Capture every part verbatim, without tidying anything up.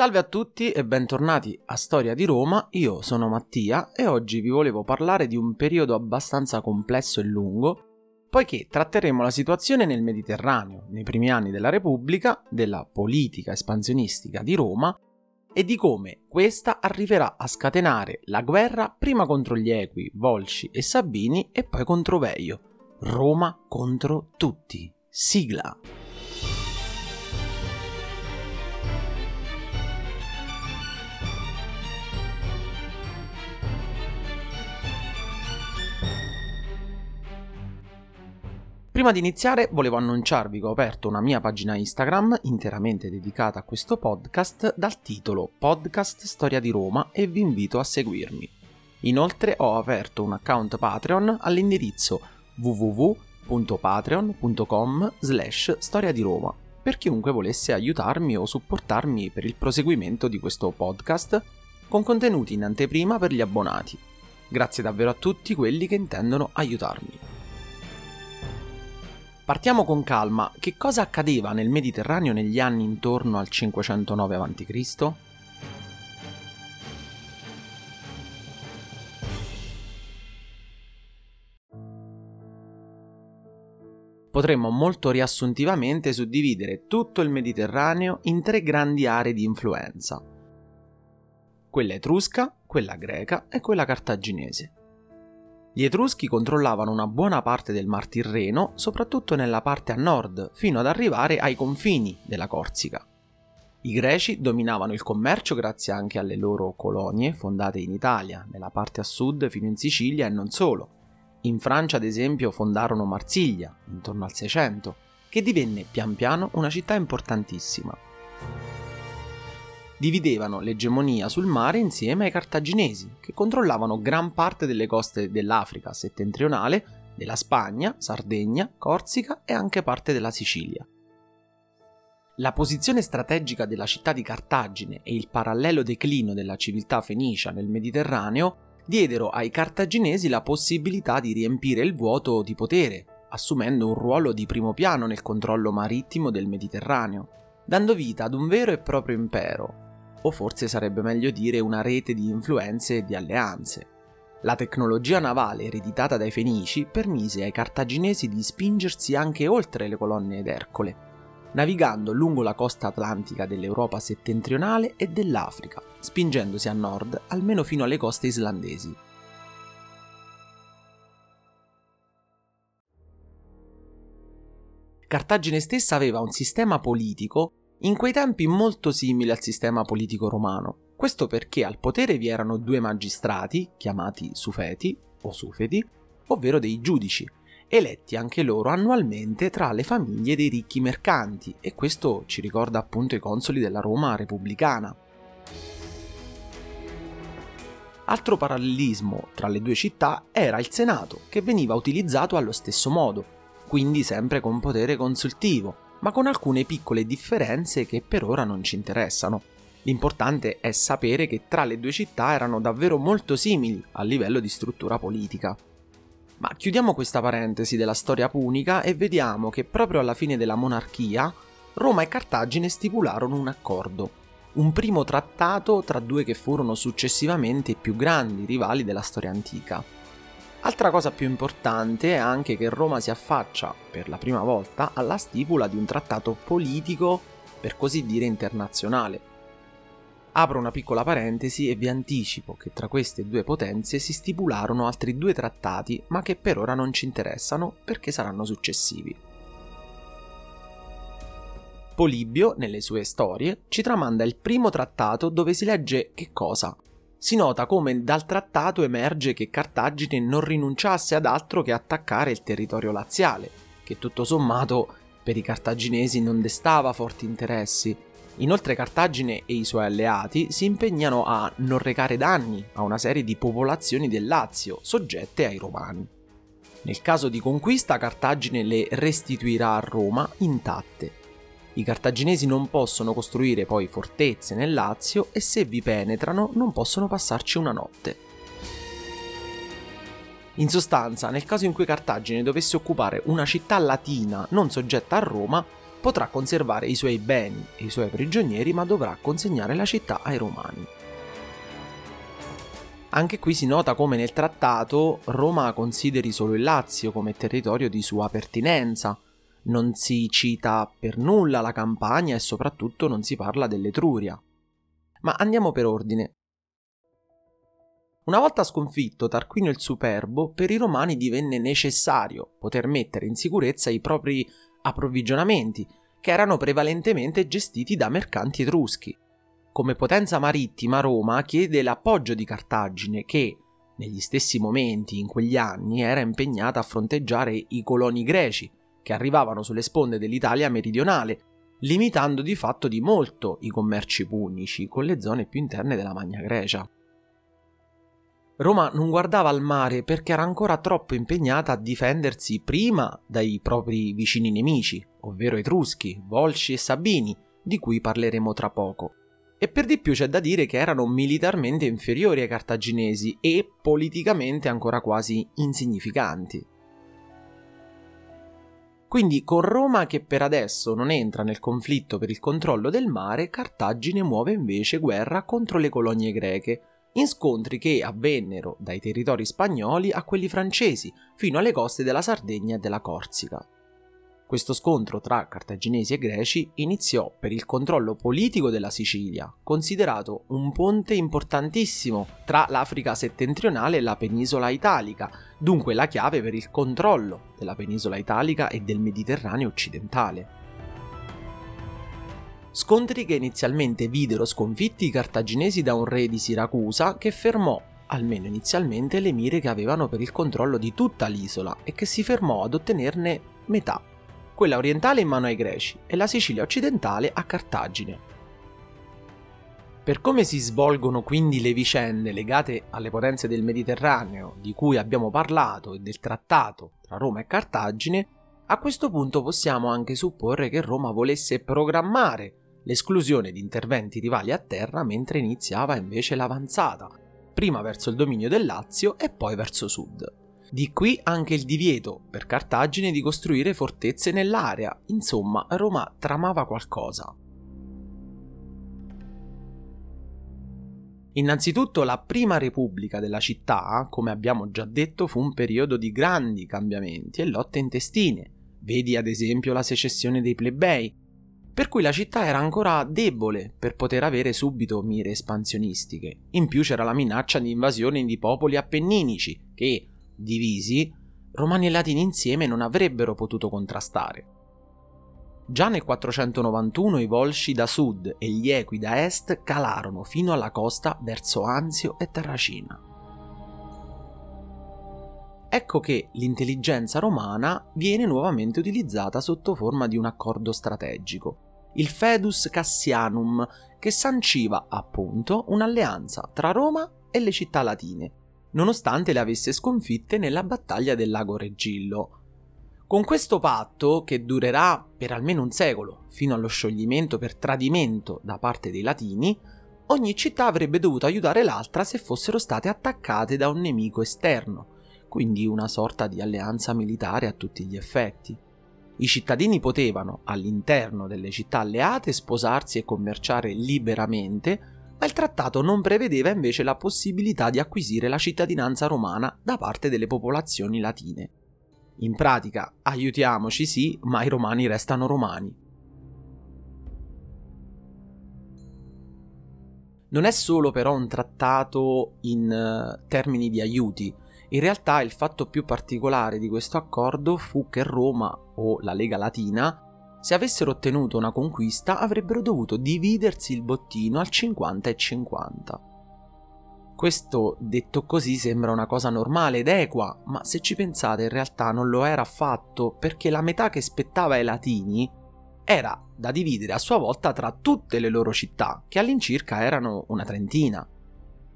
Salve a tutti e bentornati a Storia di Roma, io sono Mattia e oggi vi volevo parlare di un periodo abbastanza complesso e lungo, poiché tratteremo la situazione nel Mediterraneo, nei primi anni della Repubblica, della politica espansionistica di Roma e di come questa arriverà a scatenare la guerra prima contro gli Equi, Volsci e Sabini e poi contro Veio. Roma contro tutti. Sigla! Prima di iniziare volevo annunciarvi che ho aperto una mia pagina Instagram interamente dedicata a questo podcast dal titolo Podcast Storia di Roma e vi invito a seguirmi. Inoltre ho aperto un account Patreon all'indirizzo www punto patreon punto com slash storia di Roma per chiunque volesse aiutarmi o supportarmi per il proseguimento di questo podcast con contenuti in anteprima per gli abbonati. Grazie davvero a tutti quelli che intendono aiutarmi. Partiamo con calma, che cosa accadeva nel Mediterraneo negli anni intorno al cinquecentonove avanti Cristo? Potremmo molto riassuntivamente suddividere tutto il Mediterraneo in tre grandi aree di influenza: quella etrusca, quella greca e quella cartaginese. Gli Etruschi controllavano una buona parte del Mar Tirreno, soprattutto nella parte a nord, fino ad arrivare ai confini della Corsica. I Greci dominavano il commercio grazie anche alle loro colonie fondate in Italia, nella parte a sud fino in Sicilia e non solo. In Francia, ad esempio, fondarono Marsiglia, intorno al seicento, che divenne pian piano una città importantissima. Dividevano l'egemonia sul mare insieme ai cartaginesi, che controllavano gran parte delle coste dell'Africa settentrionale, della Spagna, Sardegna, Corsica e anche parte della Sicilia. La posizione strategica della città di Cartagine e il parallelo declino della civiltà fenicia nel Mediterraneo diedero ai cartaginesi la possibilità di riempire il vuoto di potere, assumendo un ruolo di primo piano nel controllo marittimo del Mediterraneo, dando vita ad un vero e proprio impero, o forse sarebbe meglio dire una rete di influenze e di alleanze. La tecnologia navale ereditata dai Fenici permise ai cartaginesi di spingersi anche oltre le colonne d'Ercole, navigando lungo la costa atlantica dell'Europa settentrionale e dell'Africa, spingendosi a nord almeno fino alle coste islandesi. Cartagine stessa aveva un sistema politico in quei tempi molto simile al sistema politico romano. Questo perché al potere vi erano due magistrati, chiamati sufeti o sufeti, ovvero dei giudici, eletti anche loro annualmente tra le famiglie dei ricchi mercanti, e questo ci ricorda appunto i consoli della Roma repubblicana. Altro parallelismo tra le due città era il Senato, che veniva utilizzato allo stesso modo, quindi sempre con potere consultivo, ma con alcune piccole differenze che per ora non ci interessano. L'importante è sapere che tra le due città erano davvero molto simili a livello di struttura politica. Ma chiudiamo questa parentesi della storia punica e vediamo che proprio alla fine della monarchia Roma e Cartagine stipularono un accordo, un primo trattato tra due che furono successivamente i più grandi rivali della storia antica. Altra cosa più importante è anche che Roma si affaccia, per la prima volta, alla stipula di un trattato politico, per così dire internazionale. Apro una piccola parentesi e vi anticipo che tra queste due potenze si stipularono altri due trattati, ma che per ora non ci interessano perché saranno successivi. Polibio, nelle sue storie, ci tramanda il primo trattato dove si legge che cosa? Si nota come dal trattato emerge che Cartagine non rinunciasse ad altro che attaccare il territorio laziale, che tutto sommato per i cartaginesi non destava forti interessi. Inoltre Cartagine e i suoi alleati si impegnano a non recare danni a una serie di popolazioni del Lazio soggette ai Romani. Nel caso di conquista Cartagine le restituirà a Roma intatte. I cartaginesi non possono costruire poi fortezze nel Lazio e se vi penetrano non possono passarci una notte. In sostanza, nel caso in cui Cartagine dovesse occupare una città latina non soggetta a Roma, potrà conservare i suoi beni e i suoi prigionieri, ma dovrà consegnare la città ai Romani. Anche qui si nota come nel trattato Roma consideri solo il Lazio come territorio di sua pertinenza, non si cita per nulla la Campania e soprattutto non si parla dell'Etruria. Ma andiamo per ordine. Una volta sconfitto Tarquinio il Superbo, per i Romani divenne necessario poter mettere in sicurezza i propri approvvigionamenti, che erano prevalentemente gestiti da mercanti etruschi. Come potenza marittima, Roma chiede l'appoggio di Cartagine, che negli stessi momenti, in quegli anni, era impegnata a fronteggiare i coloni greci, che arrivavano sulle sponde dell'Italia meridionale, limitando di fatto di molto i commerci punici con le zone più interne della Magna Grecia. Roma non guardava al mare perché era ancora troppo impegnata a difendersi prima dai propri vicini nemici, ovvero Etruschi, Volsci e Sabini, di cui parleremo tra poco. E per di più c'è da dire che erano militarmente inferiori ai cartaginesi e politicamente ancora quasi insignificanti. Quindi con Roma che per adesso non entra nel conflitto per il controllo del mare, Cartagine muove invece guerra contro le colonie greche, in scontri che avvennero dai territori spagnoli a quelli francesi, fino alle coste della Sardegna e della Corsica. Questo scontro tra cartaginesi e greci iniziò per il controllo politico della Sicilia, considerato un ponte importantissimo tra l'Africa settentrionale e la penisola italica, dunque la chiave per il controllo della penisola italica e del Mediterraneo occidentale. Scontri che inizialmente videro sconfitti i cartaginesi da un re di Siracusa che fermò, almeno inizialmente, le mire che avevano per il controllo di tutta l'isola e che si fermò ad ottenerne metà, quella orientale in mano ai greci e la Sicilia occidentale a Cartagine. Per come si svolgono quindi le vicende legate alle potenze del Mediterraneo di cui abbiamo parlato e del trattato tra Roma e Cartagine, a questo punto possiamo anche supporre che Roma volesse programmare l'esclusione di interventi rivali a terra mentre iniziava invece l'avanzata, prima verso il dominio del Lazio e poi verso sud. Di qui anche il divieto per Cartagine di costruire fortezze nell'area, insomma Roma tramava qualcosa. Innanzitutto la prima repubblica della città, come abbiamo già detto, fu un periodo di grandi cambiamenti e lotte intestine, vedi ad esempio la secessione dei plebei, per cui la città era ancora debole per poter avere subito mire espansionistiche. In più c'era la minaccia di invasione di popoli appenninici che, divisi, Romani e Latini insieme non avrebbero potuto contrastare. Già nel quattrocentonovantuno i Volsci da sud e gli Equi da est calarono fino alla costa verso Anzio e Terracina. Ecco che l'intelligenza romana viene nuovamente utilizzata sotto forma di un accordo strategico, il Fedus Cassianum, che sanciva appunto un'alleanza tra Roma e le città latine, nonostante le avesse sconfitte nella battaglia del Lago Regillo. Con questo patto, che durerà per almeno un secolo, fino allo scioglimento per tradimento da parte dei Latini, ogni città avrebbe dovuto aiutare l'altra se fossero state attaccate da un nemico esterno, quindi una sorta di alleanza militare a tutti gli effetti. I cittadini potevano, all'interno delle città alleate, sposarsi e commerciare liberamente, ma il trattato non prevedeva invece la possibilità di acquisire la cittadinanza romana da parte delle popolazioni latine. In pratica, aiutiamoci sì, ma i romani restano romani. Non è solo però un trattato in uh, termini di aiuti. In realtà il fatto più particolare di questo accordo fu che Roma, o la Lega Latina, se avessero ottenuto una conquista avrebbero dovuto dividersi il bottino al cinquanta e cinquanta. Questo, detto così, sembra una cosa normale ed equa, ma se ci pensate in realtà non lo era affatto, perché la metà che spettava ai Latini era da dividere a sua volta tra tutte le loro città, che all'incirca erano una trentina.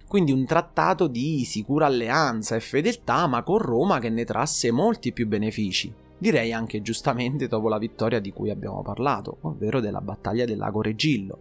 Quindi un trattato di sicura alleanza e fedeltà, ma con Roma che ne trasse molti più benefici, direi anche giustamente dopo la vittoria di cui abbiamo parlato, ovvero della battaglia del Lago Regillo.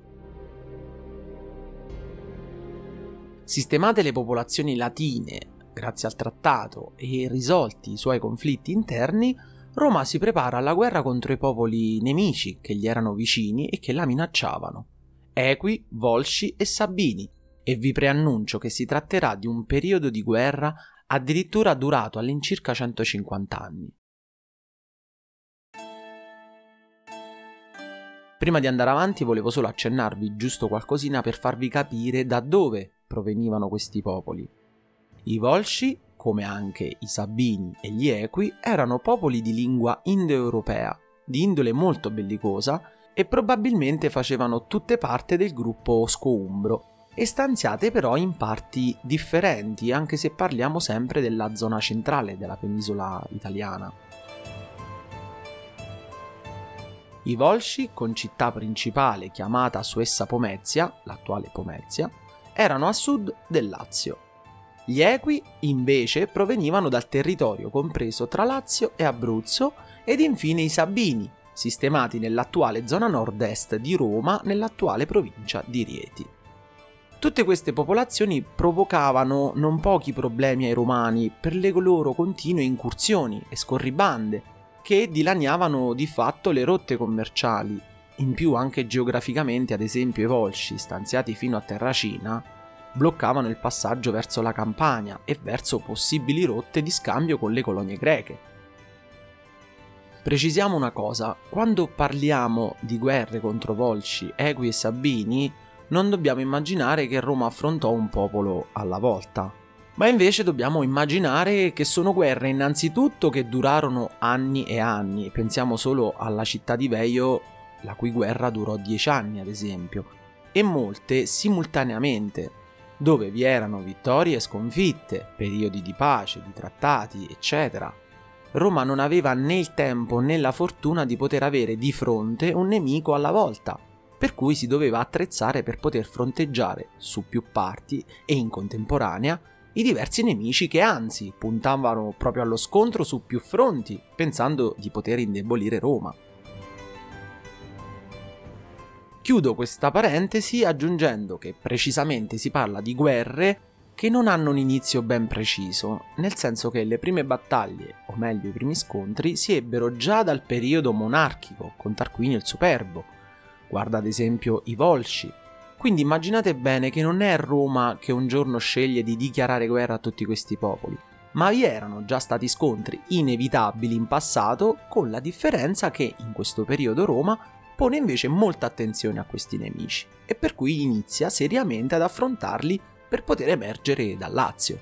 Sistemate le popolazioni latine grazie al trattato e risolti i suoi conflitti interni, Roma si prepara alla guerra contro i popoli nemici che gli erano vicini e che la minacciavano: Equi, Volsci e Sabini, e vi preannuncio che si tratterà di un periodo di guerra addirittura durato all'incirca centocinquanta anni. Prima di andare avanti volevo solo accennarvi giusto qualcosina per farvi capire da dove provenivano questi popoli. I Volsci, come anche i Sabini e gli Equi, erano popoli di lingua indoeuropea, di indole molto bellicosa, e probabilmente facevano tutte parte del gruppo osco-umbro, estanziate però in parti differenti, anche se parliamo sempre della zona centrale della penisola italiana. I Volsci, con città principale chiamata Suessa Pomezia, l'attuale Pomezia, erano a sud del Lazio. Gli Equi, invece, provenivano dal territorio compreso tra Lazio e Abruzzo, ed infine i Sabini, sistemati nell'attuale zona nord-est di Roma, nell'attuale provincia di Rieti. Tutte queste popolazioni provocavano non pochi problemi ai romani per le loro continue incursioni e scorribande, che dilaniavano di fatto le rotte commerciali. In più, anche geograficamente, ad esempio i Volsci, stanziati fino a Terracina, bloccavano il passaggio verso la Campania e verso possibili rotte di scambio con le colonie greche. Precisiamo una cosa: quando parliamo di guerre contro Volsci, Equi e Sabini, non dobbiamo immaginare che Roma affrontò un popolo alla volta, ma invece dobbiamo immaginare che sono guerre innanzitutto che durarono anni e anni. Pensiamo solo alla città di Veio, la cui guerra durò dieci anni ad esempio, e molte simultaneamente, dove vi erano vittorie e sconfitte, periodi di pace, di trattati, eccetera. Roma non aveva né il tempo né la fortuna di poter avere di fronte un nemico alla volta, per cui si doveva attrezzare per poter fronteggiare, su più parti e in contemporanea, i diversi nemici che anzi puntavano proprio allo scontro su più fronti, pensando di poter indebolire Roma. Chiudo questa parentesi aggiungendo che precisamente si parla di guerre che non hanno un inizio ben preciso, nel senso che le prime battaglie, o meglio i primi scontri, si ebbero già dal periodo monarchico, con Tarquino il Superbo, guarda ad esempio i Volsci. Quindi immaginate bene che non è Roma che un giorno sceglie di dichiarare guerra a tutti questi popoli, ma vi erano già stati scontri inevitabili in passato, con la differenza che in questo periodo Roma pone invece molta attenzione a questi nemici, e per cui inizia seriamente ad affrontarli per poter emergere dal Lazio.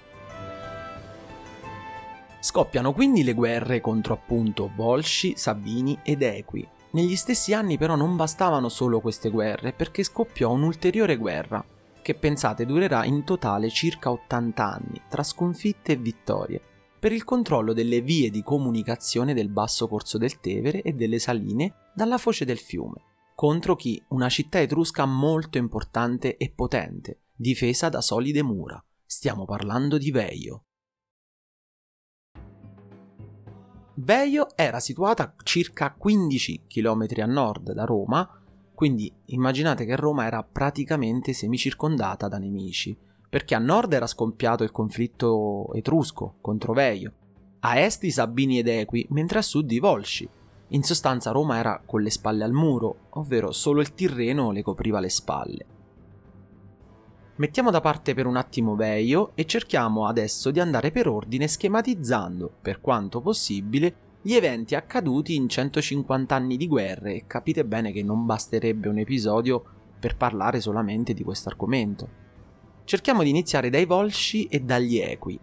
Scoppiano quindi le guerre contro appunto Volsci, Sabini ed Equi. Negli stessi anni però non bastavano solo queste guerre, perché scoppiò un'ulteriore guerra, che pensate durerà in totale circa ottanta anni, tra sconfitte e vittorie, per il controllo delle vie di comunicazione del basso corso del Tevere e delle saline dalla foce del fiume, contro chi? Una città etrusca molto importante e potente, difesa da solide mura. Stiamo parlando di Veio. Veio era situata circa quindici chilometri a nord da Roma, quindi immaginate che Roma era praticamente semicircondata da nemici, perché a nord era scoppiato il conflitto etrusco contro Veio, a est i Sabini ed Equi, mentre a sud i Volsci. In sostanza Roma era con le spalle al muro, ovvero solo il Tirreno le copriva le spalle. Mettiamo da parte per un attimo Veio e cerchiamo adesso di andare per ordine, schematizzando, per quanto possibile, gli eventi accaduti in centocinquanta anni di guerre, e capite bene che non basterebbe un episodio per parlare solamente di questo argomento. Cerchiamo di iniziare dai Volsci e dagli Equi.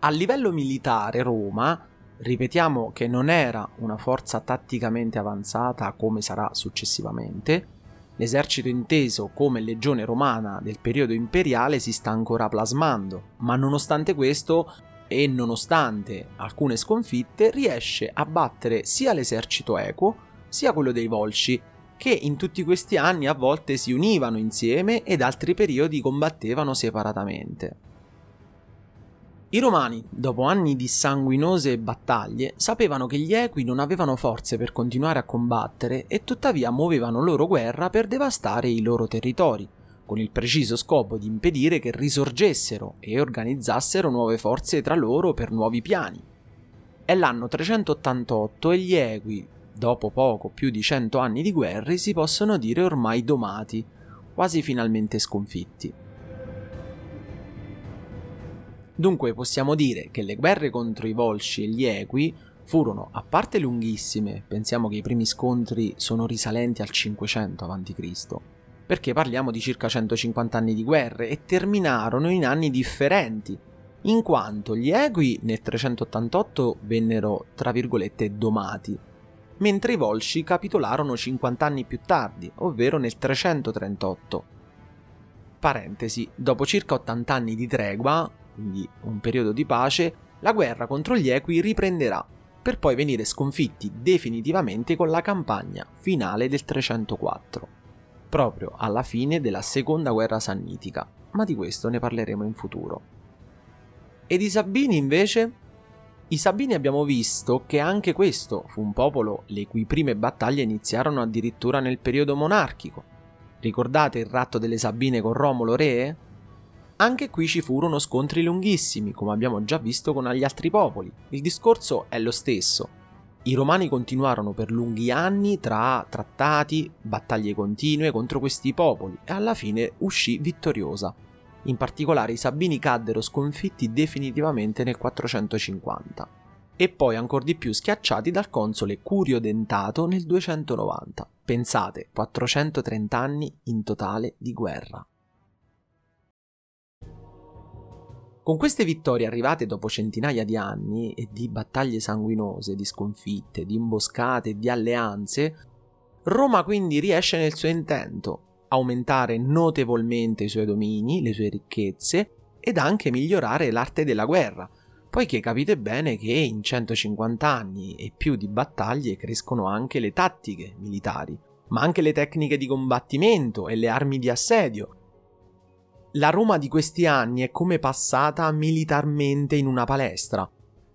A livello militare Roma, ripetiamo che non era una forza tatticamente avanzata come sarà successivamente. L'esercito inteso come legione romana del periodo imperiale si sta ancora plasmando, ma nonostante questo e nonostante alcune sconfitte riesce a battere sia l'esercito equo sia quello dei Volsci, che in tutti questi anni a volte si univano insieme ed altri periodi combattevano separatamente. I Romani, dopo anni di sanguinose battaglie, sapevano che gli Equi non avevano forze per continuare a combattere e tuttavia muovevano loro guerra per devastare i loro territori, con il preciso scopo di impedire che risorgessero e organizzassero nuove forze tra loro per nuovi piani. È l'anno trecentottantotto e gli Equi, dopo poco più di cento anni di guerre, si possono dire ormai domati, quasi finalmente sconfitti. Dunque possiamo dire che le guerre contro i Volsci e gli Equi furono, a parte lunghissime, pensiamo che i primi scontri sono risalenti al cinquecento avanti Cristo, perché parliamo di circa centocinquanta anni di guerre, e terminarono in anni differenti, in quanto gli Equi nel trecentottantotto vennero, tra virgolette, domati, mentre i Volsci capitolarono cinquanta anni più tardi, ovvero nel trecentotrentotto. Parentesi, dopo circa ottanta anni di tregua, quindi un periodo di pace, la guerra contro gli Equi riprenderà, per poi venire sconfitti definitivamente con la campagna finale del trecentoquattro, proprio alla fine della seconda guerra sannitica, ma di questo ne parleremo in futuro. Ed i Sabini invece? I Sabini abbiamo visto che anche questo fu un popolo le cui prime battaglie iniziarono addirittura nel periodo monarchico. Ricordate il ratto delle Sabine con Romolo re? Anche qui ci furono scontri lunghissimi, come abbiamo già visto con gli altri popoli. Il discorso è lo stesso. I Romani continuarono per lunghi anni tra trattati, battaglie continue contro questi popoli, e alla fine uscì vittoriosa. In particolare i Sabini caddero sconfitti definitivamente nel quattrocentocinquanta, e poi ancor di più schiacciati dal console Curio Dentato nel duecentonovanta. Pensate, quattrocentotrenta anni in totale di guerra. Con queste vittorie arrivate dopo centinaia di anni e di battaglie sanguinose, di sconfitte, di imboscate e di alleanze, Roma quindi riesce nel suo intento: aumentare notevolmente i suoi domini, le sue ricchezze, ed anche migliorare l'arte della guerra, poiché capite bene che in centocinquanta anni e più di battaglie crescono anche le tattiche militari, ma anche le tecniche di combattimento e le armi di assedio. La Roma di questi anni è come passata militarmente in una palestra.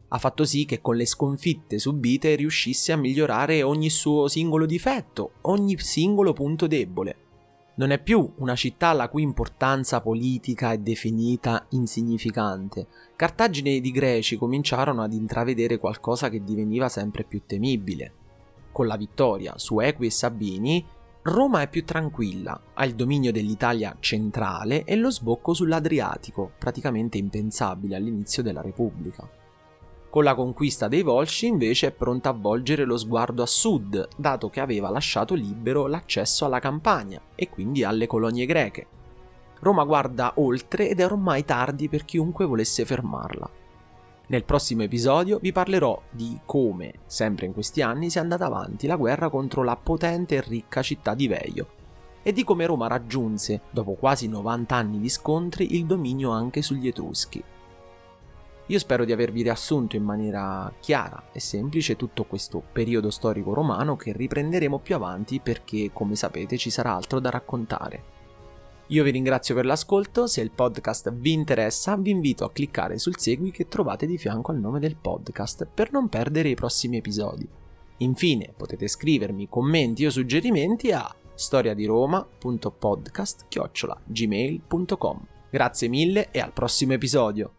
Ha fatto sì che con le sconfitte subite riuscisse a migliorare ogni suo singolo difetto, ogni singolo punto debole. Non è più una città la cui importanza politica è definita insignificante. Cartagine ed i Greci cominciarono ad intravedere qualcosa che diveniva sempre più temibile. Con la vittoria su Equi e Sabini, Roma è più tranquilla, ha il dominio dell'Italia centrale e lo sbocco sull'Adriatico, praticamente impensabile all'inizio della Repubblica. Con la conquista dei Volsci invece è pronta a volgere lo sguardo a sud, dato che aveva lasciato libero l'accesso alla Campania e quindi alle colonie greche. Roma guarda oltre ed è ormai tardi per chiunque volesse fermarla. Nel prossimo episodio vi parlerò di come, sempre in questi anni, si è andata avanti la guerra contro la potente e ricca città di Veio, e di come Roma raggiunse, dopo quasi novanta anni di scontri, il dominio anche sugli Etruschi. Io spero di avervi riassunto in maniera chiara e semplice tutto questo periodo storico romano, che riprenderemo più avanti perché, come sapete, ci sarà altro da raccontare. Io vi ringrazio per l'ascolto. Se il podcast vi interessa, vi invito a cliccare sul segui che trovate di fianco al nome del podcast per non perdere i prossimi episodi. Infine, potete scrivermi commenti o suggerimenti a storiadiroma punto podcast chiocciola gmail punto com. Grazie mille e al prossimo episodio!